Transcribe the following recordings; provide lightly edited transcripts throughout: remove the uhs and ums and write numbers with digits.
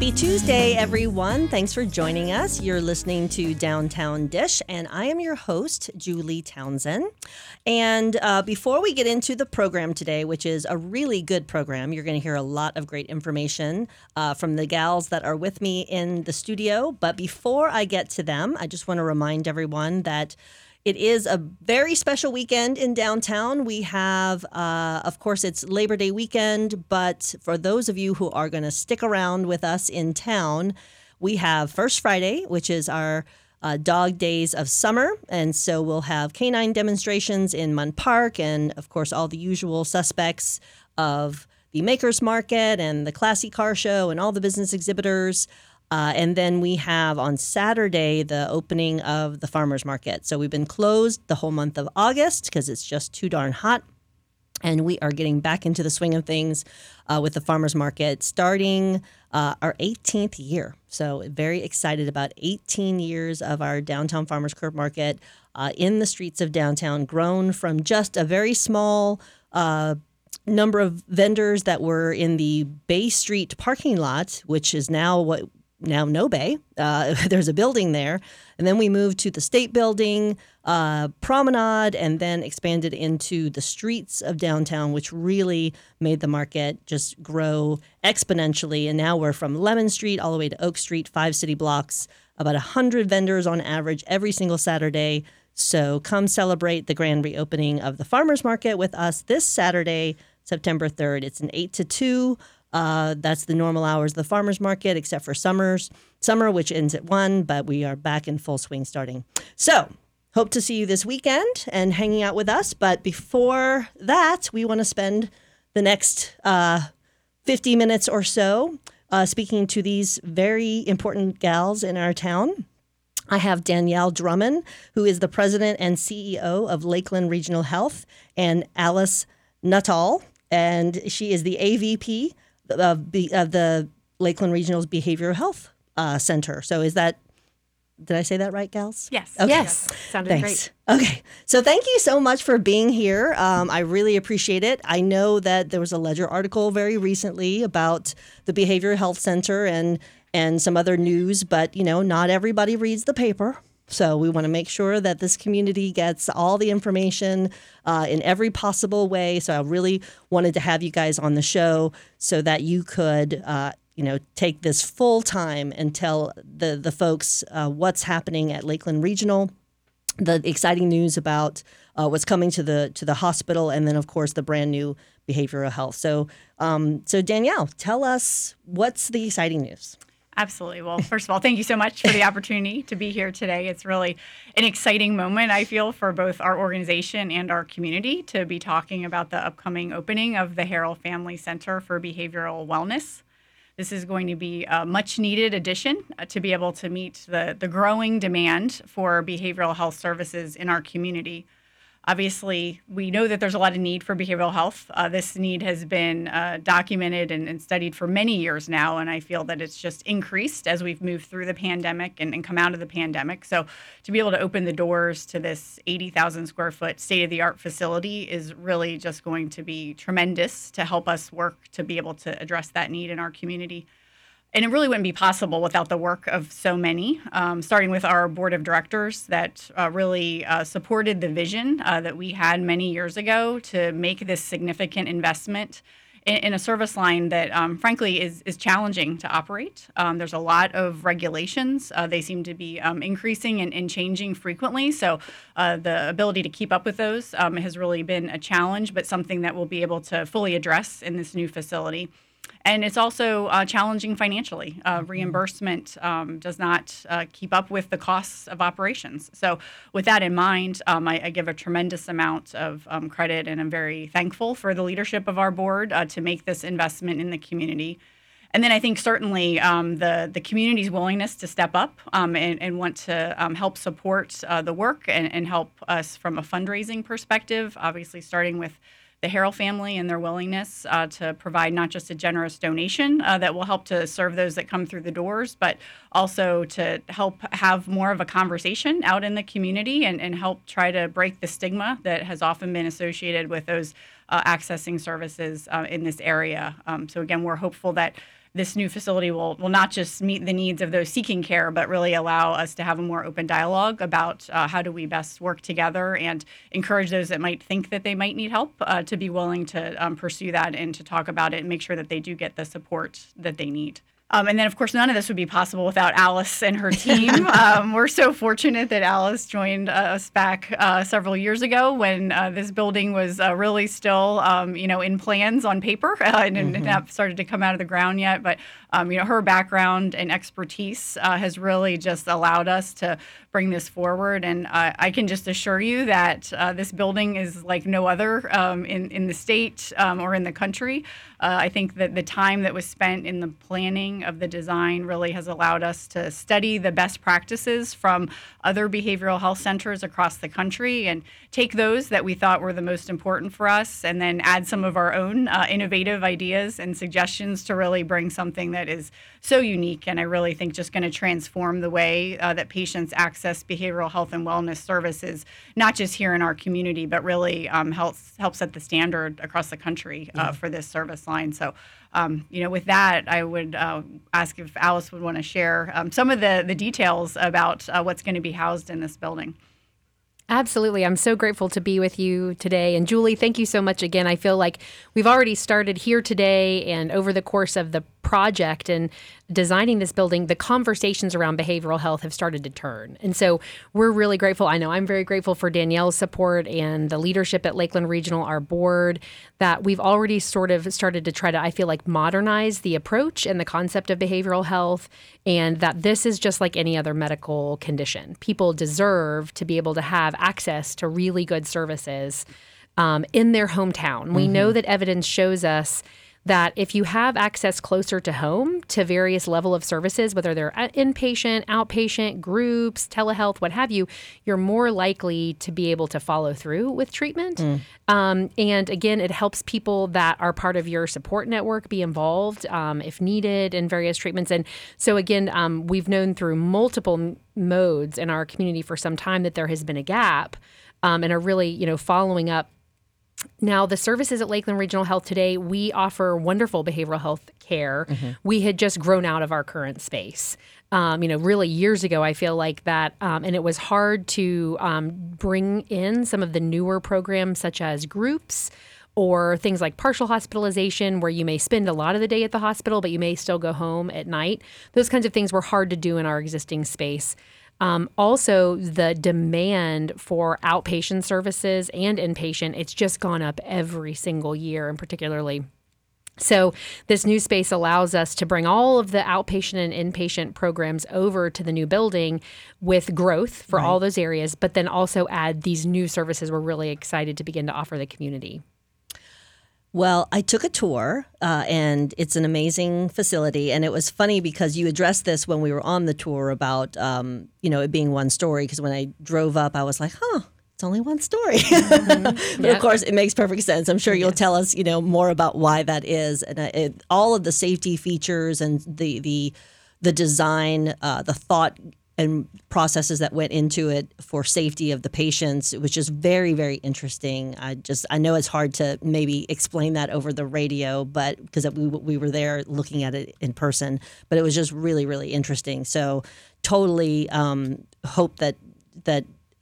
Happy Tuesday, everyone. Thanks for joining us. You're listening to Downtown Dish, and I am your host, Julie Townsend. And before we get into the program today, which is a really good program, you're going to hear a lot of great information from the gals that are with me in the studio. But before I get to them, I just want to remind everyone that it is a very special weekend in downtown. We have, of course, it's Labor Day weekend, but for those of you who are going to stick around with us in town, we have First Friday, which is our dog days of summer. And so we'll have canine demonstrations in Munn Park and, of course, all the usual suspects of the Makers Market and the Classy Car Show and all the business exhibitors. And then we have on Saturday the opening of the Farmers Market. So we've been closed the whole month of August because it's just too darn hot. And we are getting back into the swing of things with the Farmers Market starting our 18th year. So very excited about 18 years of our downtown Farmers Curb Market in the streets of downtown, grown from just a very small number of vendors that were in the Bay Street parking lot, which is now what... Now, No Bay. There's a building there. And then we moved to the State Building, Promenade, and then expanded into the streets of downtown, which really made the market just grow exponentially. And now we're from Lemon Street all the way to Oak Street, 5 city blocks, about 100 vendors on average every single Saturday. So come celebrate the grand reopening of the Farmers Market with us this Saturday, September 3rd. It's an 8 to 2. That's the normal hours of the Farmers Market, except for summer, which ends at 1, but we are back in full swing starting. So hope to see you this weekend and hanging out with us. But before that, we want to spend the next 50 minutes or so speaking to these very important gals in our town. I have Danielle Drummond, who is the president and CEO of Lakeland Regional Health, and Alice Nuttall, and she is the AVP of the Lakeland Regional's Behavioral Health Center. So is that, did I say that right, gals? Yes. Okay. Yes. Sounded Thanks. Great. Okay. So thank you so much for being here. I really appreciate it. I know that there was a Ledger article very recently about the Behavioral Health Center and some other news, but, you know, not everybody reads the paper. So we want to make sure that this community gets all the information in every possible way. So I really wanted to have you guys on the show so that you could, take this full time and tell the folks what's happening at Lakeland Regional, the exciting news about what's coming to the hospital, and then, of course, the brand new behavioral health. So, so Danielle, tell us what's the exciting news. Absolutely. Well, first of all, thank you so much for the opportunity to be here today. It's really an exciting moment, I feel, for both our organization and our community to be talking about the upcoming opening of the Harrell Family Center for Behavioral Wellness. This is going to be a much-needed addition to be able to meet the growing demand for behavioral health services in our community. Obviously, we know that there's a lot of need for behavioral health. This need has been documented and studied for many years now, and I feel that it's just increased as we've moved through the pandemic and come out of the pandemic. So to be able to open the doors to this 80,000-square-foot state-of-the-art facility is really just going to be tremendous to help us work to be able to address that need in our community. And it really wouldn't be possible without the work of so many, starting with our board of directors that really supported the vision that we had many years ago to make this significant investment in a service line that, frankly, is challenging to operate. There's a lot of regulations. They seem to be increasing and changing frequently. So the ability to keep up with those has really been a challenge, but something that we'll be able to fully address in this new facility. And it's also challenging financially. Reimbursement does not keep up with the costs of operations. So with that in mind, I give a tremendous amount of credit, and I'm very thankful for the leadership of our board to make this investment in the community. And then I think certainly the community's willingness to step up and want to help support the work and help us from a fundraising perspective, obviously starting with the Harrell family and their willingness to provide not just a generous donation that will help to serve those that come through the doors, but also to help have more of a conversation out in the community and help try to break the stigma that has often been associated with those accessing services in this area. So again, we're hopeful that this new facility will not just meet the needs of those seeking care, but really allow us to have a more open dialogue about how do we best work together and encourage those that might think that they might need help to be willing to pursue that and to talk about it and make sure that they do get the support that they need. And then, of course, none of this would be possible without Alice and her team. We're so fortunate that Alice joined us back several years ago when this building was really still, in plans on paper and mm-hmm. not started to come out of the ground yet. But, her background and expertise has really just allowed us to bring this forward. And I can just assure you that this building is like no other in the state or in the country. I think that the time that was spent in the planning of the design really has allowed us to study the best practices from other behavioral health centers across the country and take those that we thought were the most important for us and then add some of our own innovative ideas and suggestions to really bring something that is so unique and I really think just going to transform the way that patients access behavioral health and wellness services, not just here in our community, but really help set the standard across the country for this service line. So, with that, I would ask if Alice would want to share some of the details about what's going to be housed in this building. Absolutely. I'm so grateful to be with you today. And Julie, thank you so much again. I feel like we've already started here today and over the course of the project and designing this building, the conversations around behavioral health have started to turn. And so we're really grateful. I know I'm very grateful for Danielle's support and the leadership at Lakeland Regional, our board, that we've already sort of started to try to, I feel like, modernize the approach and the concept of behavioral health and that this is just like any other medical condition. People deserve to be able to have access to really good services in their hometown. Mm-hmm. We know that evidence shows us that if you have access closer to home to various level of services, whether they're inpatient, outpatient, groups, telehealth, what have you, you're more likely to be able to follow through with treatment. Mm. And again, it helps people that are part of your support network be involved if needed in various treatments. And so again, we've known through multiple modes in our community for some time that there has been a gap and are really, following up. Now, the services at Lakeland Regional Health today, we offer wonderful behavioral health care. Mm-hmm. We had just grown out of our current space. Really years ago, I feel like that. And it was hard to bring in some of the newer programs such as groups or things like partial hospitalization where you may spend a lot of the day at the hospital, but you may still go home at night. Those kinds of things were hard to do in our existing space. Also, the demand for outpatient services and inpatient, it's just gone up every single year and particularly. So this new space allows us to bring all of the outpatient and inpatient programs over to the new building with growth for all those areas, but then also add these new services we're really excited to begin to offer the community. Well, I took a tour, and it's an amazing facility. And it was funny because you addressed this when we were on the tour about, it being one story. Because when I drove up, I was like, it's only one story. Mm-hmm. But of course, it makes perfect sense. I'm sure you'll tell us, more about why that is. And all of the safety features and the design, the thought and processes that went into it for safety of the patients. It was just very, very interesting. I know it's hard to maybe explain that over the radio, but because we were there looking at it in person, but it was just really, really interesting. So totally hope that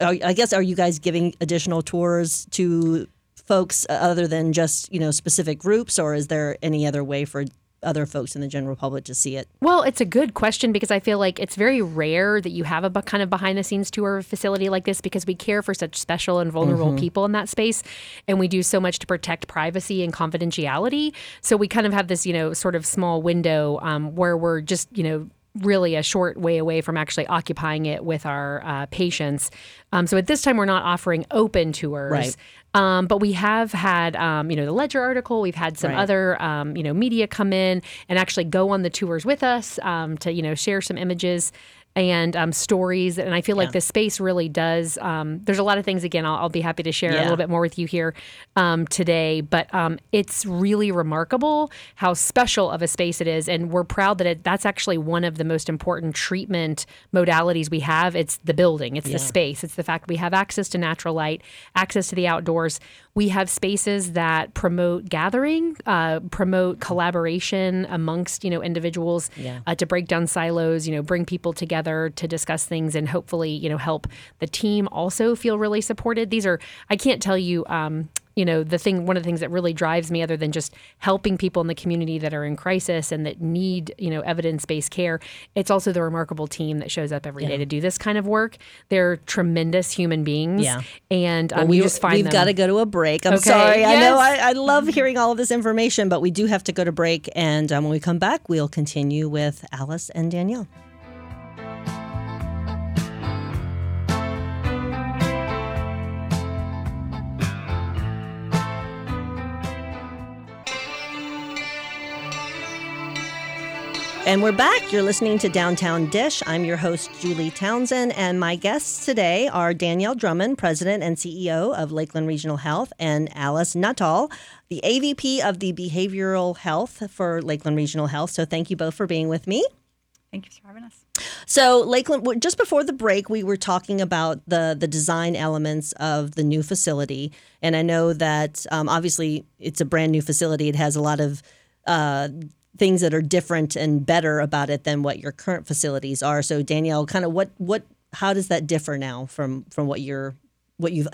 I guess, are you guys giving additional tours to folks other than just, specific groups, or is there any other way for other folks in the general public to see it? Well, it's a good question because I feel like it's very rare that you have a kind of behind the scenes tour of a facility like this because we care for such special and vulnerable mm-hmm. people in that space. And we do so much to protect privacy and confidentiality. So we kind of have this, sort of small window where we're just, really a short way away from actually occupying it with our patients. So at this time, we're not offering open tours. Right. But we have had, the Ledger article. We've had some other, media come in and actually go on the tours with us to, share some images and stories. And I feel like the space really does. There's a lot of things, again, I'll be happy to share a little bit more with you here today. But it's really remarkable how special of a space it is. And we're proud that that's actually one of the most important treatment modalities we have. It's the building. It's the space. It's the fact we have access to natural light, access to the outdoors. We have spaces that promote gathering, promote collaboration amongst, individuals to break down silos, bring people together to discuss things and hopefully, help the team also feel really supported. These are, I can't tell you, one of the things that really drives me, other than just helping people in the community that are in crisis and that need, evidence-based care, it's also the remarkable team that shows up every day to do this kind of work. They're tremendous human beings. Yeah. And we've got to go to a break. I'm sorry. Yes. I know I love hearing all of this information, but we do have to go to break. And when we come back, we'll continue with Alice and Danielle. And we're back. You're listening to Downtown Dish. I'm your host, Julie Townsend, and my guests today are Danielle Drummond, President and CEO of Lakeland Regional Health, and Alice Nuttall, the AVP of the Behavioral Health for Lakeland Regional Health. So thank you both for being with me. Thank you for having us. So Lakeland, just before the break, we were talking about the design elements of the new facility. And I know that obviously it's a brand new facility. It has a lot of things that are different and better about it than what your current facilities are. So Danielle, kind of how does that differ now from what you've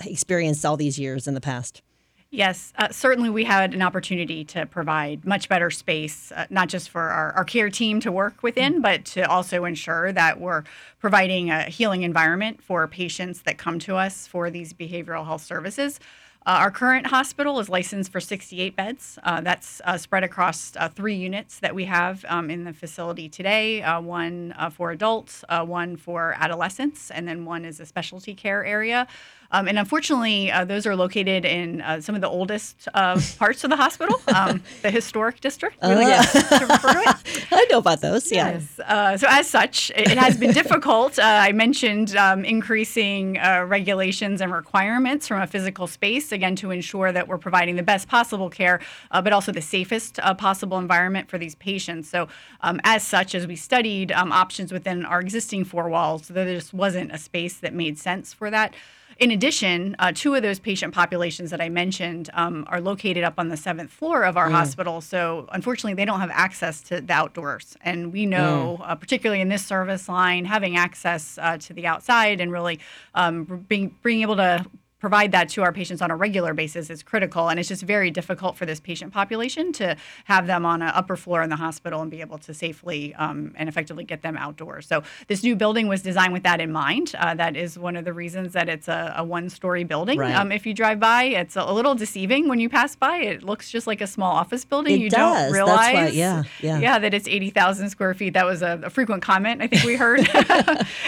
experienced all these years in the past? Yes, certainly we had an opportunity to provide much better space, not just for our care team to work within, but to also ensure that we're providing a healing environment for patients that come to us for these behavioral health services. Our current hospital is licensed for 68 beds. That's spread across 3 units that we have in the facility today, one for adults, one for adolescents, and then one is a specialty care area. And unfortunately, those are located in some of the oldest parts of the hospital, the historic district, really to refer to it. I know about those, yes. So as such, it has been difficult. I mentioned increasing regulations and requirements from a physical space, again, to ensure that we're providing the best possible care, but also the safest possible environment for these patients. So as such, as we studied options within our existing 4 walls, there just wasn't a space that made sense for that. In addition, 2 of those patient populations that I mentioned are located up on the 7th floor of our hospital. So unfortunately, they don't have access to the outdoors. And we know, particularly in this service line, having access to the outside and really being able to provide that to our patients on a regular basis is critical. And it's just very difficult for this patient population to have them on an upper floor in the hospital and be able to safely and effectively get them outdoors. So this new building was designed with that in mind. That is one of the reasons that it's a one-story building. Right. If you drive by, it's a little deceiving when you pass by. It looks just like a small office building. Don't realize that it's 80,000 square feet. That was a frequent comment I think we heard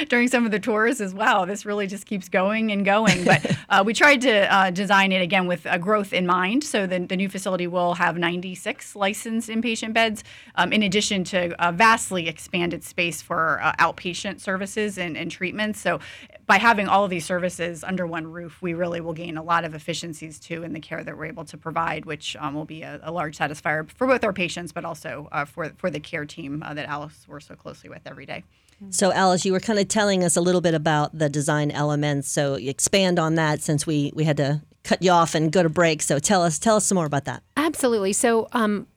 during some of the tours is, wow, this really just keeps going and going. But we tried to design it, again, with a growth in mind. So the new facility will have 96 licensed inpatient beds, in addition to a vastly expanded space for outpatient services and treatments. So by having all of these services under one roof, we really will gain a lot of efficiencies, too, in the care that we're able to provide, which will be a large satisfier for both our patients, but also for the care team that Alice works so closely with every day. So, Alice, you were kind of telling us a little bit about the design elements. So expand on that since we had to cut you off and go to break. So tell us some more about that. Absolutely. So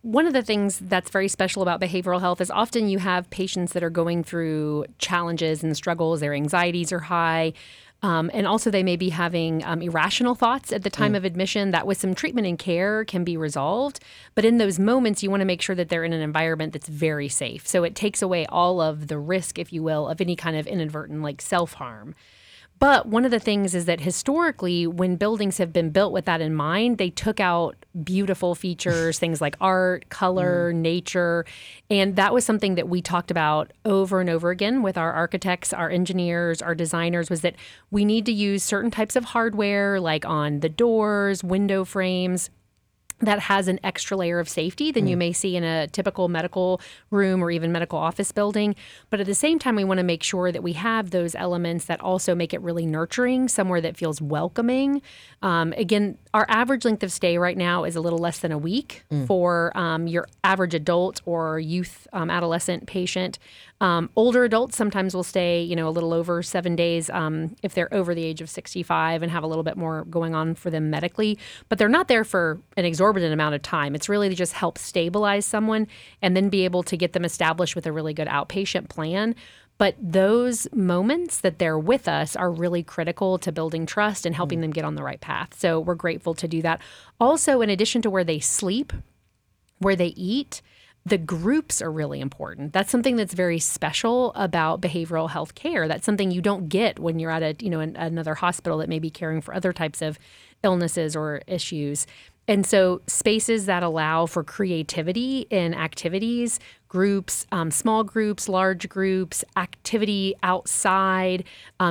one of the things that's very special about behavioral health is often you have patients that are going through challenges and struggles. Their anxieties are high. And also they may be having irrational thoughts at the time of admission that with some treatment and care can be resolved. But in those moments, you want to make sure that they're in an environment that's very safe. So it takes away all of the risk, if you will, of any kind of inadvertent self-harm. But one of the things is that historically, when buildings have been built with that in mind, they took out beautiful features, things like art, color, nature. And that was something that we talked about over and over again with our architects, our engineers, our designers, was that we need to use certain types of hardware, like on the doors, window frames, that has an extra layer of safety than you may see in a typical medical room or even medical office building. But at the same time, we want to make sure that we have those elements that also make it really nurturing, somewhere that feels welcoming. Again, our average length of stay right now is a little less than a week for your average adult or youth adolescent patient. Older adults sometimes will stay, a little over 7 days if they're over the age of 65 and have a little bit more going on for them medically. But they're not there for an exorbitant amount of time. It's really to just help stabilize someone and then be able to get them established with a really good outpatient plan. But those moments that they're with us are really critical to building trust and helping them get on the right path. So we're grateful to do that. Also, in addition to where they sleep, where they eat, the groups are really important. That's something that's very special about behavioral health care. That's something you don't get when you're at another hospital that may be caring for other types of illnesses or issues. And so spaces that allow for creativity in activities, groups, small groups, large groups, activity outside,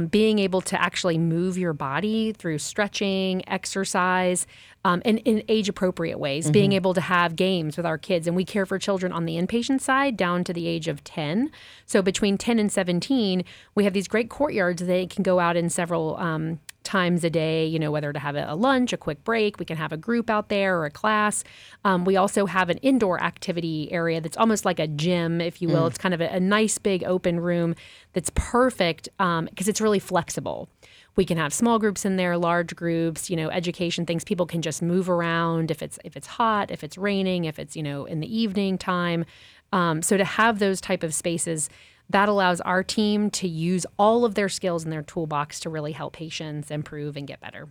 being able to actually move your body through stretching, exercise, and in age-appropriate ways, being able to have games with our kids. And we care for children on the inpatient side down to the age of 10. So between 10 and 17, we have these great courtyards that they can go out in several times a day, whether to have a lunch, a quick break. We can have a group out there or a class. We also have an indoor activity area that's almost like a gym, if you will. It's kind of a nice big open room that's perfect because it's really flexible. We can have small groups in there, large groups, education things. People can just move around if it's hot, if it's raining, if it's, in the evening time. So to have those type of spaces, that allows our team to use all of their skills in their toolbox to really help patients improve and get better.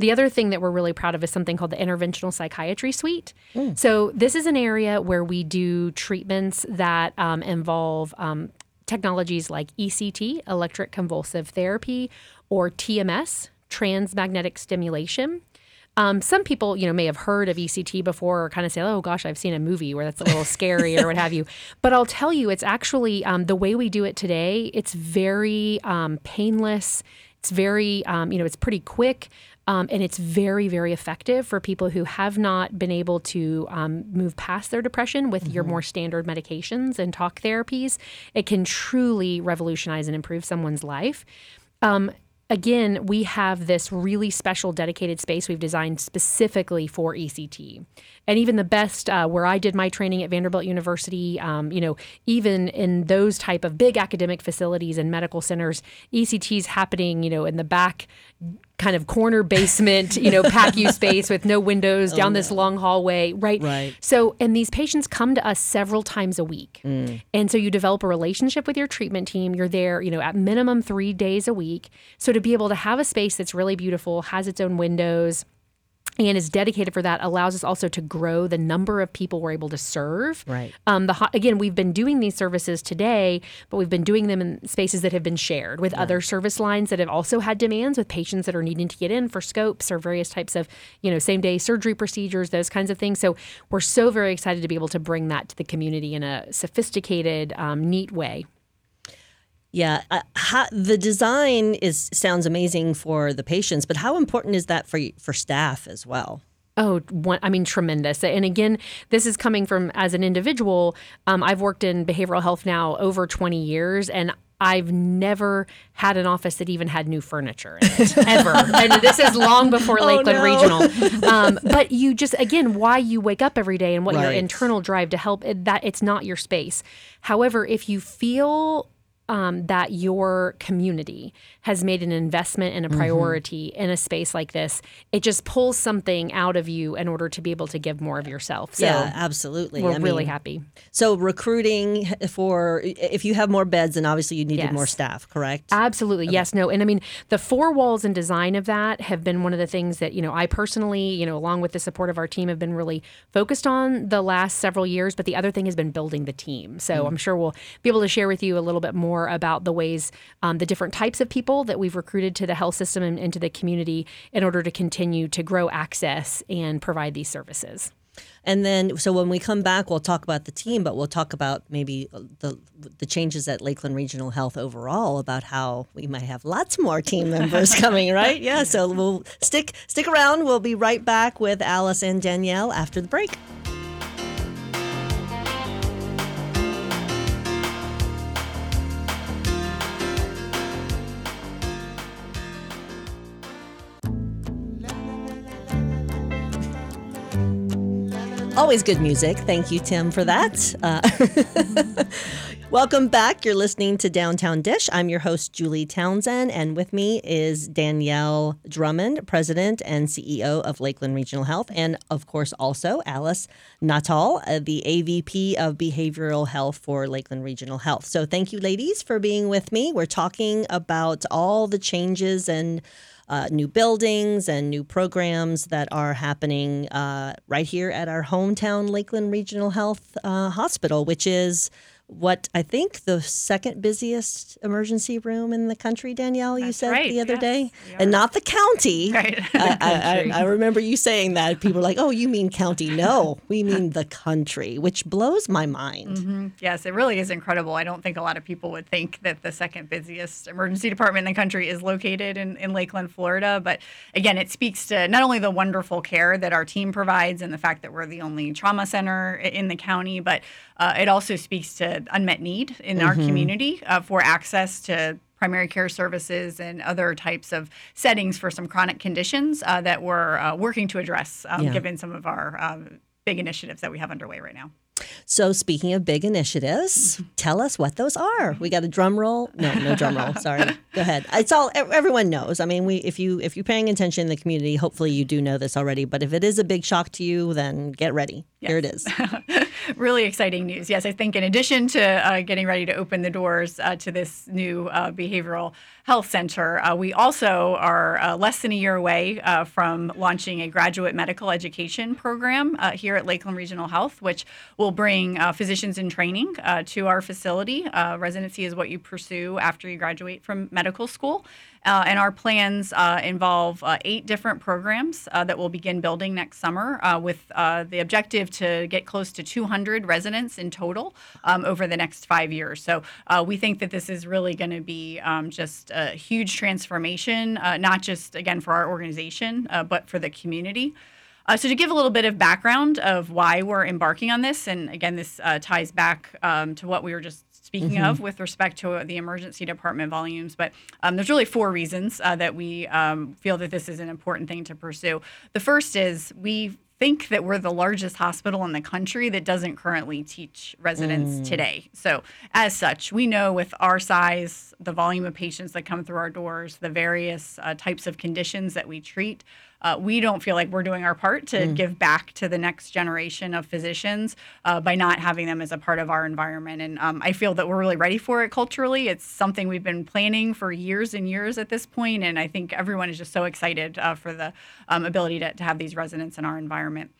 The other thing that we're really proud of is something called the Interventional Psychiatry Suite. So this is an area where we do treatments that involve technologies like ECT, electroconvulsive therapy, or TMS, transmagnetic stimulation. Some people, may have heard of ECT before or kind of say, oh, gosh, I've seen a movie where that's a little scary or what have you. But I'll tell you, it's actually the way we do it today, it's very painless. It's very, it's pretty quick. And it's very, very effective for people who have not been able to move past their depression with your more standard medications and talk therapies. It can truly revolutionize and improve someone's life. Again, we have this really special dedicated space we've designed specifically for ECT. And even the best, where I did my training at Vanderbilt University, even in those type of big academic facilities and medical centers, ECT's happening, in the back kind of corner basement, PACU space with no windows down this long hallway, right? Right. So, and these patients come to us several times a week. And so you develop a relationship with your treatment team. You're there, at minimum 3 days a week. So to be able to have a space that's really beautiful, has its own windows, and is dedicated for that allows us also to grow the number of people we're able to serve. Right. Again, we've been doing these services today, but we've been doing them in spaces that have been shared with other service lines that have also had demands with patients that are needing to get in for scopes or various types of, same-day surgery procedures, those kinds of things. So we're so very excited to be able to bring that to the community in a sophisticated, neat way. Yeah, the design sounds amazing for the patients, but how important is that for staff as well? Oh, tremendous. And again, this is coming from as an individual. I've worked in behavioral health now over 20 years, and I've never had an office that even had new furniture in it, ever. And this is long before Lakeland Regional. But you just, again, why you wake up every day and what your internal drive to help, that it's not your space. However, if you feel that your community has made an investment and a priority in a space like this, it just pulls something out of you in order to be able to give more of yourself. So yeah, absolutely. We're really happy. So recruiting for, if you have more beds, then obviously you needed more staff, correct? Absolutely. Okay. Yes, no. And I mean, the four walls and design of that have been one of the things that, I personally, along with the support of our team have been really focused on the last several years. But the other thing has been building the team. So I'm sure we'll be able to share with you a little bit more about the ways, the different types of people that we've recruited to the health system and into the community in order to continue to grow access and provide these services. And then, so when we come back, we'll talk about the team, but we'll talk about maybe the changes at Lakeland Regional Health overall about how we might have lots more team members coming, right? Yeah, so we'll stick around. We'll be right back with Alice and Danielle after the break. Always good music. Thank you, Tim, for that. Welcome back. You're listening to Downtown Dish. I'm your host, Julie Townsend, and with me is Danielle Drummond, President and CEO of Lakeland Regional Health, and of course also Alice Nuttall, the AVP of Behavioral Health for Lakeland Regional Health. So thank you, ladies, for being with me. We're talking about all the changes and new buildings and new programs that are happening right here at our hometown Lakeland Regional Health Hospital, which is what I think the second busiest emergency room in the country, Danielle, you said right. The other yes. day. Yeah. And not the county. Right. I remember you saying that. People were like, oh, you mean county. No, we mean the country, which blows my mind. Mm-hmm. Yes, it really is incredible. I don't think a lot of people would think that the second busiest emergency department in the country is located in Lakeland, Florida. But again, it speaks to not only the wonderful care that our team provides and the fact that we're the only trauma center in the county, but it also speaks to unmet need in mm-hmm. our community for access to primary care services and other types of settings for some chronic conditions that we're working to address, given some of our big initiatives that we have underway right now. So speaking of big initiatives, tell us what those are. We got a drum roll. No drum roll. Sorry. Go ahead. It's all everyone knows. I mean, if you're paying attention in the community, hopefully you do know this already. But if it is a big shock to you, then get ready. Yes. Here it is. Really exciting news. Yes, I think in addition to getting ready to open the doors to this new behavioral health center, we also are less than a year away from launching a graduate medical education program here at Lakeland Regional Health, which will bring physicians in training to our facility. Residency is what you pursue after you graduate from medical school. And our plans involve 8 different programs that we'll begin building next summer with the objective to get close to 200 residents in total over the next 5 years. So we think that this is really going to be just a huge transformation, not just, again, for our organization, but for the community. So to give a little bit of background of why we're embarking on this, and again, this ties back to what we were just speaking mm-hmm. of with respect to the emergency department volumes, but there's really 4 reasons that we feel that this is an important thing to pursue. The first is we think that we're the largest hospital in the country that doesn't currently teach residents today. So as such, we know with our size, the volume of patients that come through our doors, the various types of conditions that we treat, we don't feel like we're doing our part to give back to the next generation of physicians by not having them as a part of our environment. And I feel that we're really ready for it culturally. It's something we've been planning for years and years at this point, and I think everyone is just so excited for the ability to have these residents in our environment.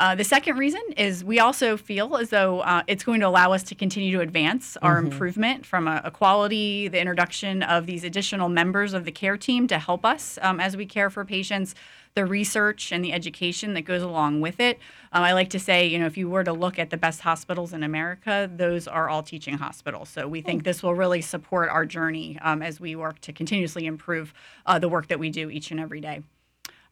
The second reason is we also feel as though it's going to allow us to continue to advance our improvement from a quality, the introduction of these additional members of the care team to help us as we care for patients, the research and the education that goes along with it. I like to say, if you were to look at the best hospitals in America, those are all teaching hospitals. So we think this will really support our journey as we work to continuously improve the work that we do each and every day.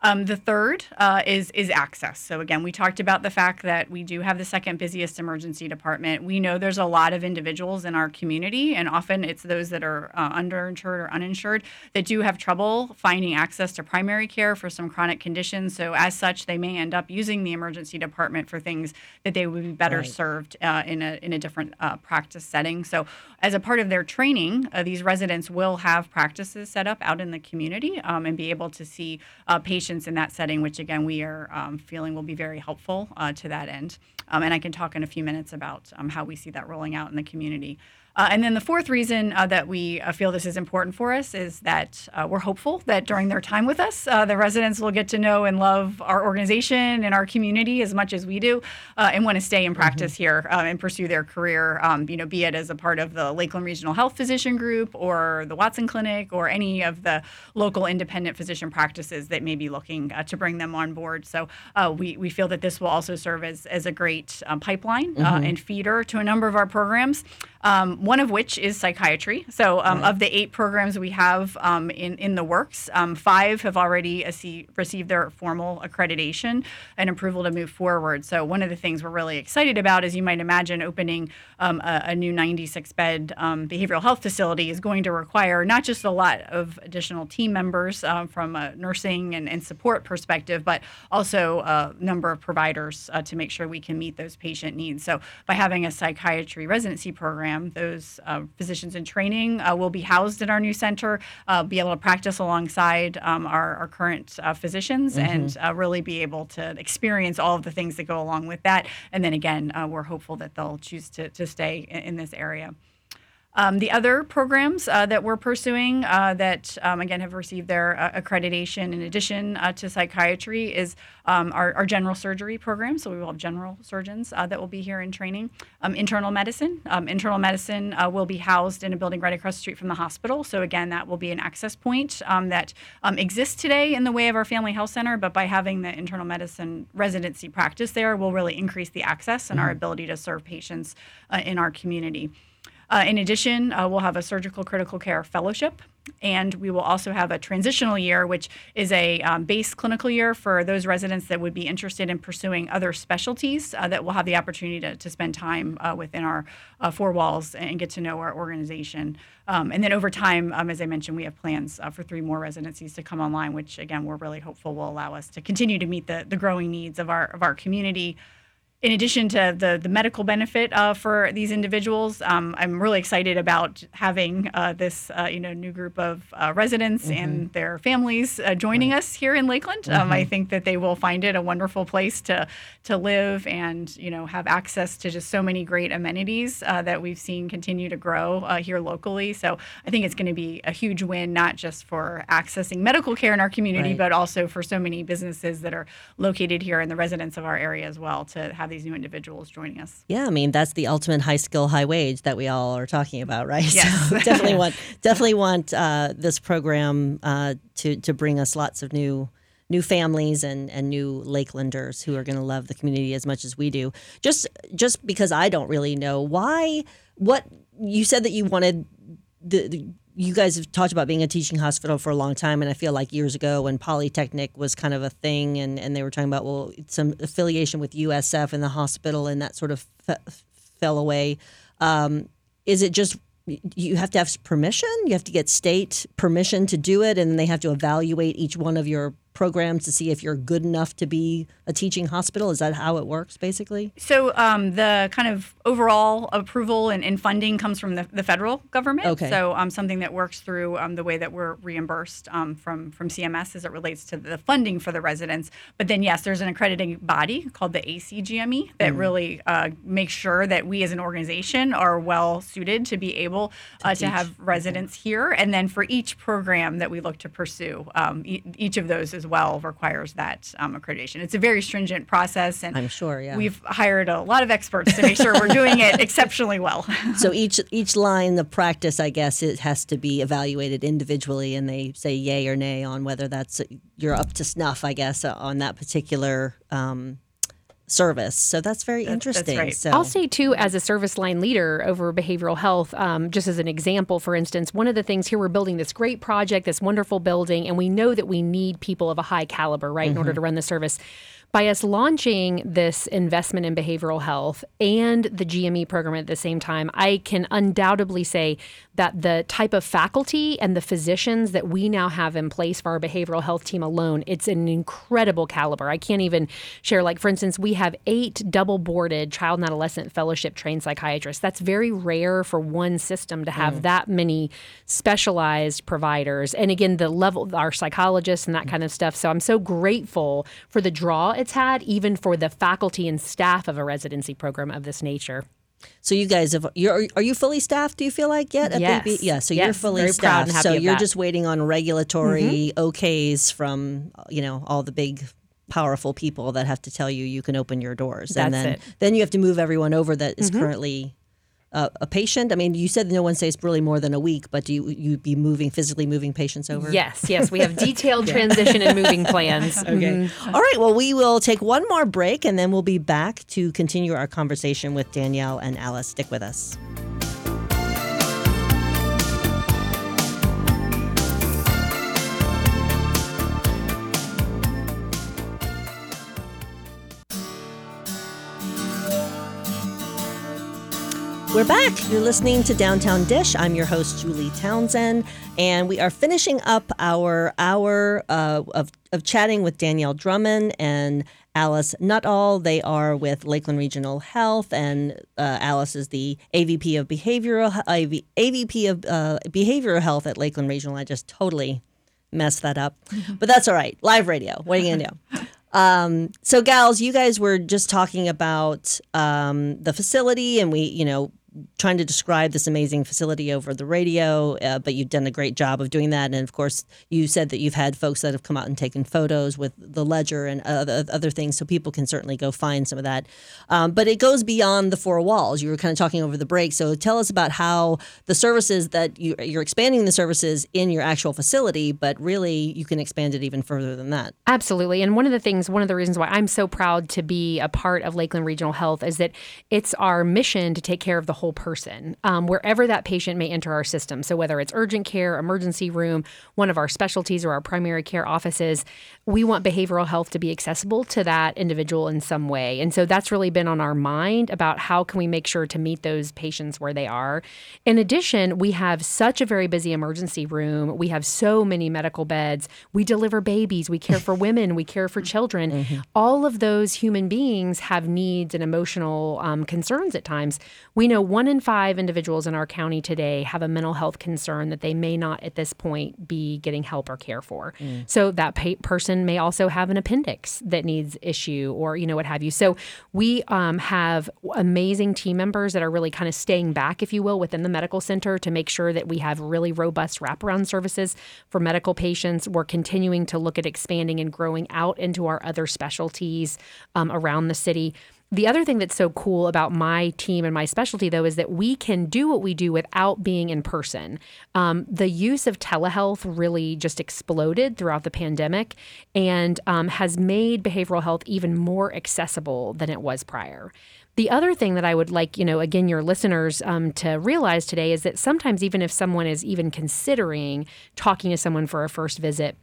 The third is access. So again, we talked about the fact that we do have the second busiest emergency department. We know there's a lot of individuals in our community, and often it's those that are underinsured or uninsured that do have trouble finding access to primary care for some chronic conditions. So as such, they may end up using the emergency department for things that they would be better right. served in a different practice setting. So as a part of their training, these residents will have practices set up out in the community and be able to see patients in that setting, which again we are feeling will be very helpful to that end. And I can talk in a few minutes about how we see that rolling out in the community. And then the fourth reason that we feel this is important for us is that we're hopeful that during their time with us, the residents will get to know and love our organization and our community as much as we do and want to stay in practice here and pursue their career, be it as a part of the Lakeland Regional Health Physician Group or the Watson Clinic or any of the local independent physician practices that may be looking to bring them on board. So we feel that this will also serve as a great pipeline and feeder to a number of our programs. One of which is psychiatry. So of the 8 programs we have in the works, 5 have already received their formal accreditation and approval to move forward. So one of the things we're really excited about, as you might imagine, opening a new 96-bed behavioral health facility is going to require not just a lot of additional team members from a nursing and support perspective, but also a number of providers to make sure we can meet those patient needs. So by having a psychiatry residency program, program. Those physicians in training will be housed at our new center, be able to practice alongside our current physicians, mm-hmm. and really be able to experience all of the things that go along with that. And then again, we're hopeful that they'll choose to stay in this area. The other programs that we're pursuing that, again, have received their accreditation in addition to psychiatry is our general surgery program. So we will have general surgeons that will be here in training. Internal medicine. Internal medicine will be housed in a building right across the street from the hospital. So, again, that will be an access point that exists today in the way of our family health center. But by having the internal medicine residency practice there, we'll really increase the access and our ability to serve patients in our community. In addition, we'll have a surgical critical care fellowship, and we will also have a transitional year, which is a base clinical year for those residents that would be interested in pursuing other specialties that will have the opportunity to spend time within our four walls and get to know our organization. And then over time, as I mentioned, we have plans for 3 more residencies to come online, which, again, we're really hopeful will allow us to continue to meet the growing needs of our community. In addition to the medical benefit for these individuals, I'm really excited about having this new group of residents mm-hmm. and their families joining right. us here in Lakeland. Mm-hmm. I think that they will find it a wonderful place to live and have access to just so many great amenities that we've seen continue to grow here locally. So I think it's going to be a huge win, not just for accessing medical care in our community, right. but also for so many businesses that are located here and the residents of our area as well to have these new individuals joining us. Yeah, I mean, that's the ultimate high skill, high wage that we all are talking about, right? Yes. So definitely want this program to bring us lots of new families and new Lakelanders who are going to love the community as much as we do. Just because I don't really know what you said that you wanted the you guys have talked about being a teaching hospital for a long time, and I feel like years ago when Polytechnic was kind of a thing and they were talking about, well, some affiliation with USF and the hospital, and that sort of fell away. Is it just you have to have permission? You have to get state permission to do it, and they have to evaluate each one of your programs to see if you're good enough to be a teaching hospital? Is that how it works, basically? So the kind of overall approval and funding comes from the federal government. Okay. So something that works through the way that we're reimbursed from CMS as it relates to the funding for the residents. But then, yes, there's an accrediting body called the ACGME that really makes sure that we as an organization are well suited to be able to have residents here. And then for each program that we look to pursue, each of those is well requires that accreditation. It's a very stringent process, and I'm sure, yeah. We've hired a lot of experts to make sure we're doing it exceptionally well. So each line of practice, I guess, it has to be evaluated individually, and they say yay or nay on whether that's you're up to snuff, I guess, on that particular service. So that's very interesting. That's right. So I'll say too, as a service line leader over behavioral health, just as an example, for instance, one of the things here, we're building this great project, this wonderful building, and we know that we need people of a high caliber, right, mm-hmm. in order to run the service. By us launching this investment in behavioral health and the GME program at the same time, I can undoubtedly say that the type of faculty and the physicians that we now have in place for our behavioral health team alone, it's an incredible caliber. I can't even share, for instance, we have 8 double-boarded child and adolescent fellowship-trained psychiatrists. That's very rare for one system to have that many specialized providers. And again, the level, our psychologists and that kind of stuff. So I'm so grateful for the draw it's had, even for the faculty and staff of a residency program of this nature. So you guys are you fully staffed, do you feel like, yet? Yes. Yeah, so yes, you're fully staffed. So you're just waiting on regulatory okays from, all the big powerful people that have to tell you can open your doors. That's and then you have to move everyone over that is currently a patient? I mean, you said no one stays really more than a week, but do you be physically moving patients over? Yes. We have detailed transition and moving plans. Okay. Mm-hmm. All right. Well, we will take one more break, and then we'll be back to continue our conversation with Danielle and Alice. Stick with us. We're back. You're listening to Downtown Dish. I'm your host, Julie Townsend, and we are finishing up our hour of chatting with Danielle Drummond and Alice Nuttall. They are with Lakeland Regional Health, and Alice is the AVP of Behavioral Health at Lakeland Regional. I just totally messed that up, but that's all right. Live radio. What are you going to do? So, gals, you guys were just talking about the facility, and we, trying to describe this amazing facility over the radio, but you've done a great job of doing that. And, of course, you said that you've had folks that have come out and taken photos with the Ledger and other things, so people can certainly go find some of that. But it goes beyond the four walls. You were kind of talking over the break. So tell us about how the services that you're expanding the services in your actual facility, but really you can expand it even further than that. Absolutely. And one of the reasons why I'm so proud to be a part of Lakeland Regional Health is that it's our mission to take care of the whole person, wherever that patient may enter our system. So whether it's urgent care, emergency room, one of our specialties, or our primary care offices, we want behavioral health to be accessible to that individual in some way. And so that's really been on our mind about how can we make sure to meet those patients where they are. In addition, we have such a very busy emergency room. We have so many medical beds. We deliver babies. We care for women. We care for children. Mm-hmm. All of those human beings have needs and emotional concerns at times. We know 1 in 5 individuals in our county today have a mental health concern that they may not at this point be getting help or care for. Mm. So that person may also have an appendix that needs issue or, what have you. So we have amazing team members that are really kind of staying back, if you will, within the medical center to make sure that we have really robust wraparound services for medical patients. We're continuing to look at expanding and growing out into our other specialties around the city. The other thing that's so cool about my team and my specialty, though, is that we can do what we do without being in person. The use of telehealth really just exploded throughout the pandemic and has made behavioral health even more accessible than it was prior. The other thing that I would like, again, your listeners to realize today is that sometimes even if someone is even considering talking to someone for a first visit,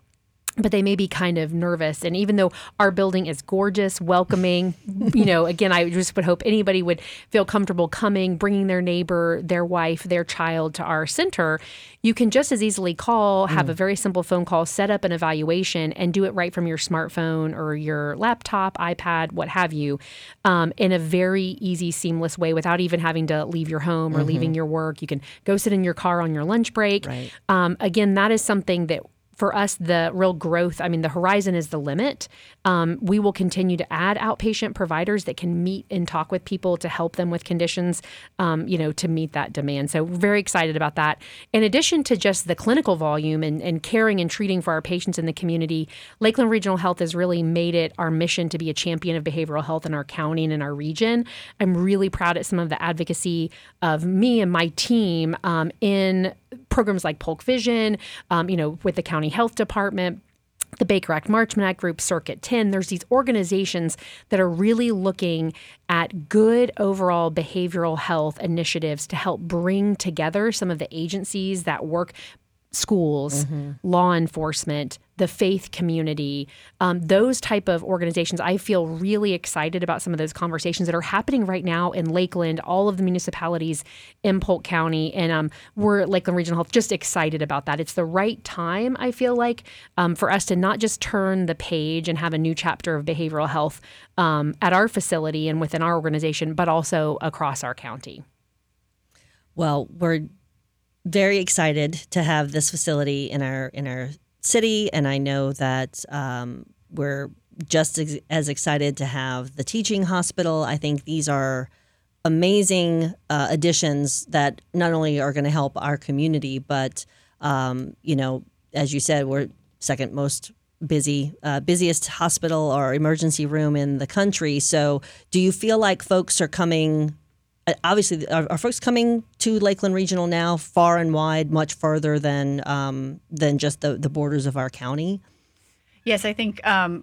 but they may be kind of nervous. And even though our building is gorgeous, welcoming, again, I just would hope anybody would feel comfortable coming, bringing their neighbor, their wife, their child to our center. You can just as easily call, have a very simple phone call, set up an evaluation, and do it right from your smartphone or your laptop, iPad, what have you, in a very easy, seamless way without even having to leave your home or leaving your work. You can go sit in your car on your lunch break. Right. Again, that is something that for us, the real growth, the horizon is the limit. We will continue to add outpatient providers that can meet and talk with people to help them with conditions, to meet that demand. So we're very excited about that. In addition to just the clinical volume and caring and treating for our patients in the community, Lakeland Regional Health has really made it our mission to be a champion of behavioral health in our county and in our region. I'm really proud at some of the advocacy of me and my team in programs like Polk Vision, with the county health department, the Baker Act, Marchman Act group, Circuit 10. There's these organizations that are really looking at good overall behavioral health initiatives to help bring together some of the agencies that work, schools, law enforcement, the faith community, those type of organizations. I feel really excited about some of those conversations that are happening right now in Lakeland, all of the municipalities in Polk County, and we're at Lakeland Regional Health just excited about that. It's the right time, I feel like, for us to not just turn the page and have a new chapter of behavioral health at our facility and within our organization, but also across our county. Well, we're very excited to have this facility in our city, and I know that we're just as excited to have the teaching hospital. I think these are amazing additions that not only are going to help our community, but as you said, we're second most busiest hospital or emergency room in the country. So, do you feel like folks are coming? Obviously, are folks coming to Lakeland Regional now far and wide, much further than just the borders of our county? Yes, I think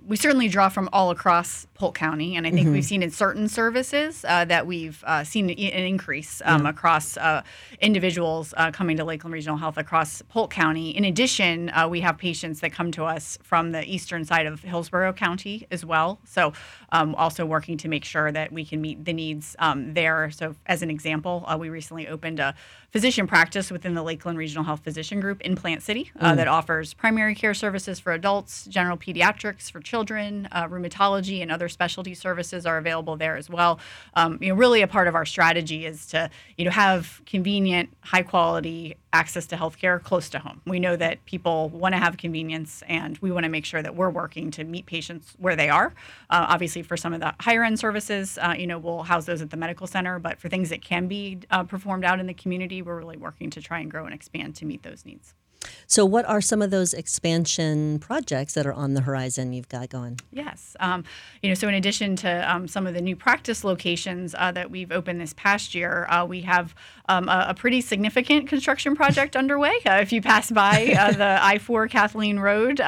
we certainly draw from all across Polk County, and I think we've seen in certain services that we've seen an increase across individuals coming to Lakeland Regional Health across Polk County. In addition, we have patients that come to us from the eastern side of Hillsborough County as well, so also working to make sure that we can meet the needs there. So as an example, we recently opened a physician practice within the Lakeland Regional Health Physician Group in Plant City that offers primary care services for adults, general pediatrics for children, rheumatology, and other other specialty services are available there as well. Really a part of our strategy is to, have convenient, high quality access to healthcare close to home. We know that people want to have convenience, and we want to make sure that we're working to meet patients where they are. Obviously, for some of the higher end services, we'll house those at the medical center, but for things that can be performed out in the community, we're really working to try and grow and expand to meet those needs. So what are some of those expansion projects that are on the horizon you've got going? Yes. So in addition to some of the new practice locations that we've opened this past year, we have a pretty significant construction project underway. If you pass by the I-4 Kathleen Road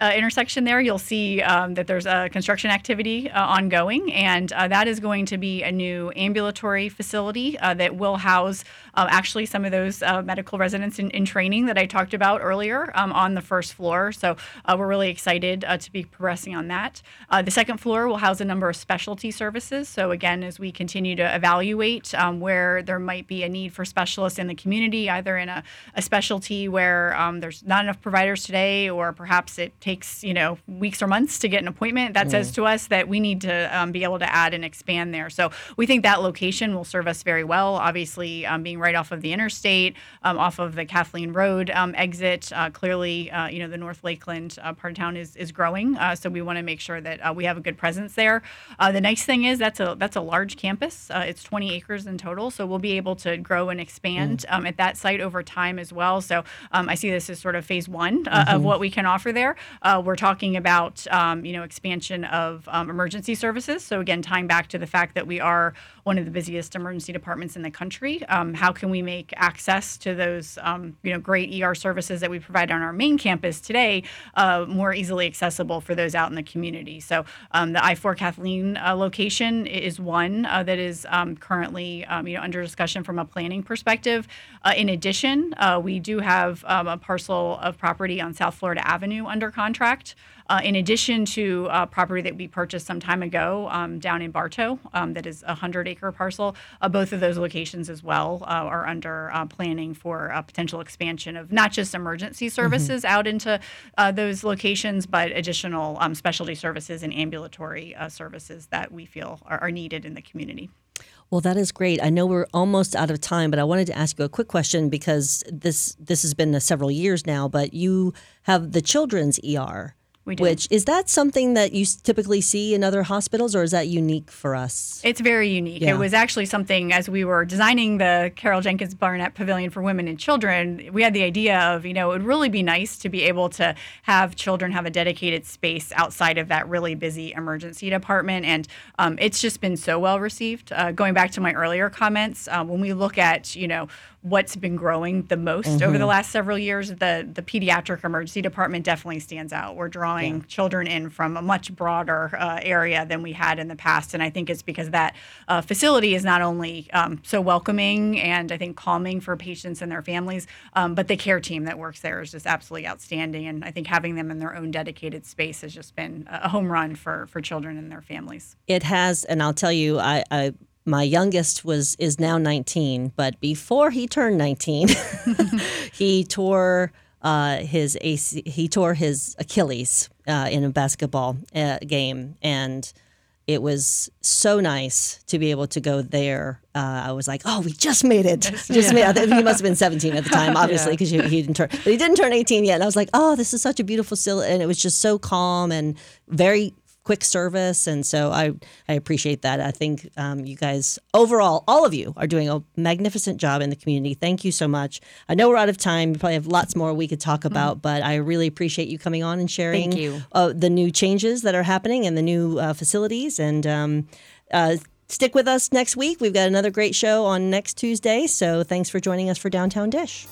intersection there, you'll see that there's a construction activity ongoing, and that is going to be a new ambulatory facility that will house actually some of those medical residents in training that I talked about earlier on the first floor. So we're really excited to be progressing on that. The second floor will house a number of specialty services. So again, as we continue to evaluate where there might be a need for specialists in the community, either in a specialty where there's not enough providers today, or perhaps it takes, weeks or months to get an appointment, that says to us that we need to be able to add and expand there. So we think that location will serve us very well, obviously being right off of the interstate, off of the Kathleen Road exit. Clearly, the North Lakeland part of town is growing, so we want to make sure that we have a good presence there. The nice thing is that's a large campus. It's 20 acres in total, so we'll be able to grow and expand at that site over time as well. So I see this as sort of phase one of what we can offer there. We're talking about expansion of emergency services. So again, tying back to the fact that we are one of the busiest emergency departments in the country. How can we make access to those great ER services that we provide on our main campus today more easily accessible for those out in the community? So the I-4 Kathleen location is one that is currently under discussion from a planning perspective. In addition, we do have a parcel of property on South Florida Avenue under contract. In addition to property that we purchased some time ago down in Bartow, that is a 100-acre parcel, both of those locations as well are under planning for a potential expansion of not just emergency services out into those locations, but additional specialty services and ambulatory services that we feel are needed in the community. Well, that is great. I know we're almost out of time, but I wanted to ask you a quick question because this has been several years now, but you have the children's ER. We do. Which is that something that you typically see in other hospitals, or is that unique for us? It's very unique. Yeah. It was actually something as we were designing the Carol Jenkins Barnett Pavilion for Women and Children, we had the idea of, it would really be nice to be able to have children have a dedicated space outside of that really busy emergency department. And it's just been so well received. Going back to my earlier comments, when we look at, what's been growing the most over the last several years, the pediatric emergency department definitely stands out. We're drawing children in from a much broader area than we had in the past. And I think it's because that facility is not only so welcoming and I think calming for patients and their families, but the care team that works there is just absolutely outstanding. And I think having them in their own dedicated space has just been a home run for children and their families. It has, and I'll tell you, my youngest is now 19, but before he turned 19, he tore his Achilles in a basketball game, and it was so nice to be able to go there. I was like, oh, we just made it. I think he must have been 17 at the time, obviously, because he didn't turn 18 yet. And I was like, oh, this is such a beautiful facility, and it was just so calm and very quick service. And so I appreciate that. I think you guys overall, all of you are doing a magnificent job in the community. Thank you so much. I know we're out of time. You probably have lots more we could talk about, but I really appreciate you coming on and sharing the new changes that are happening and the new facilities. And stick with us next week. We've got another great show on next Tuesday. So thanks for joining us for Downtown Dish.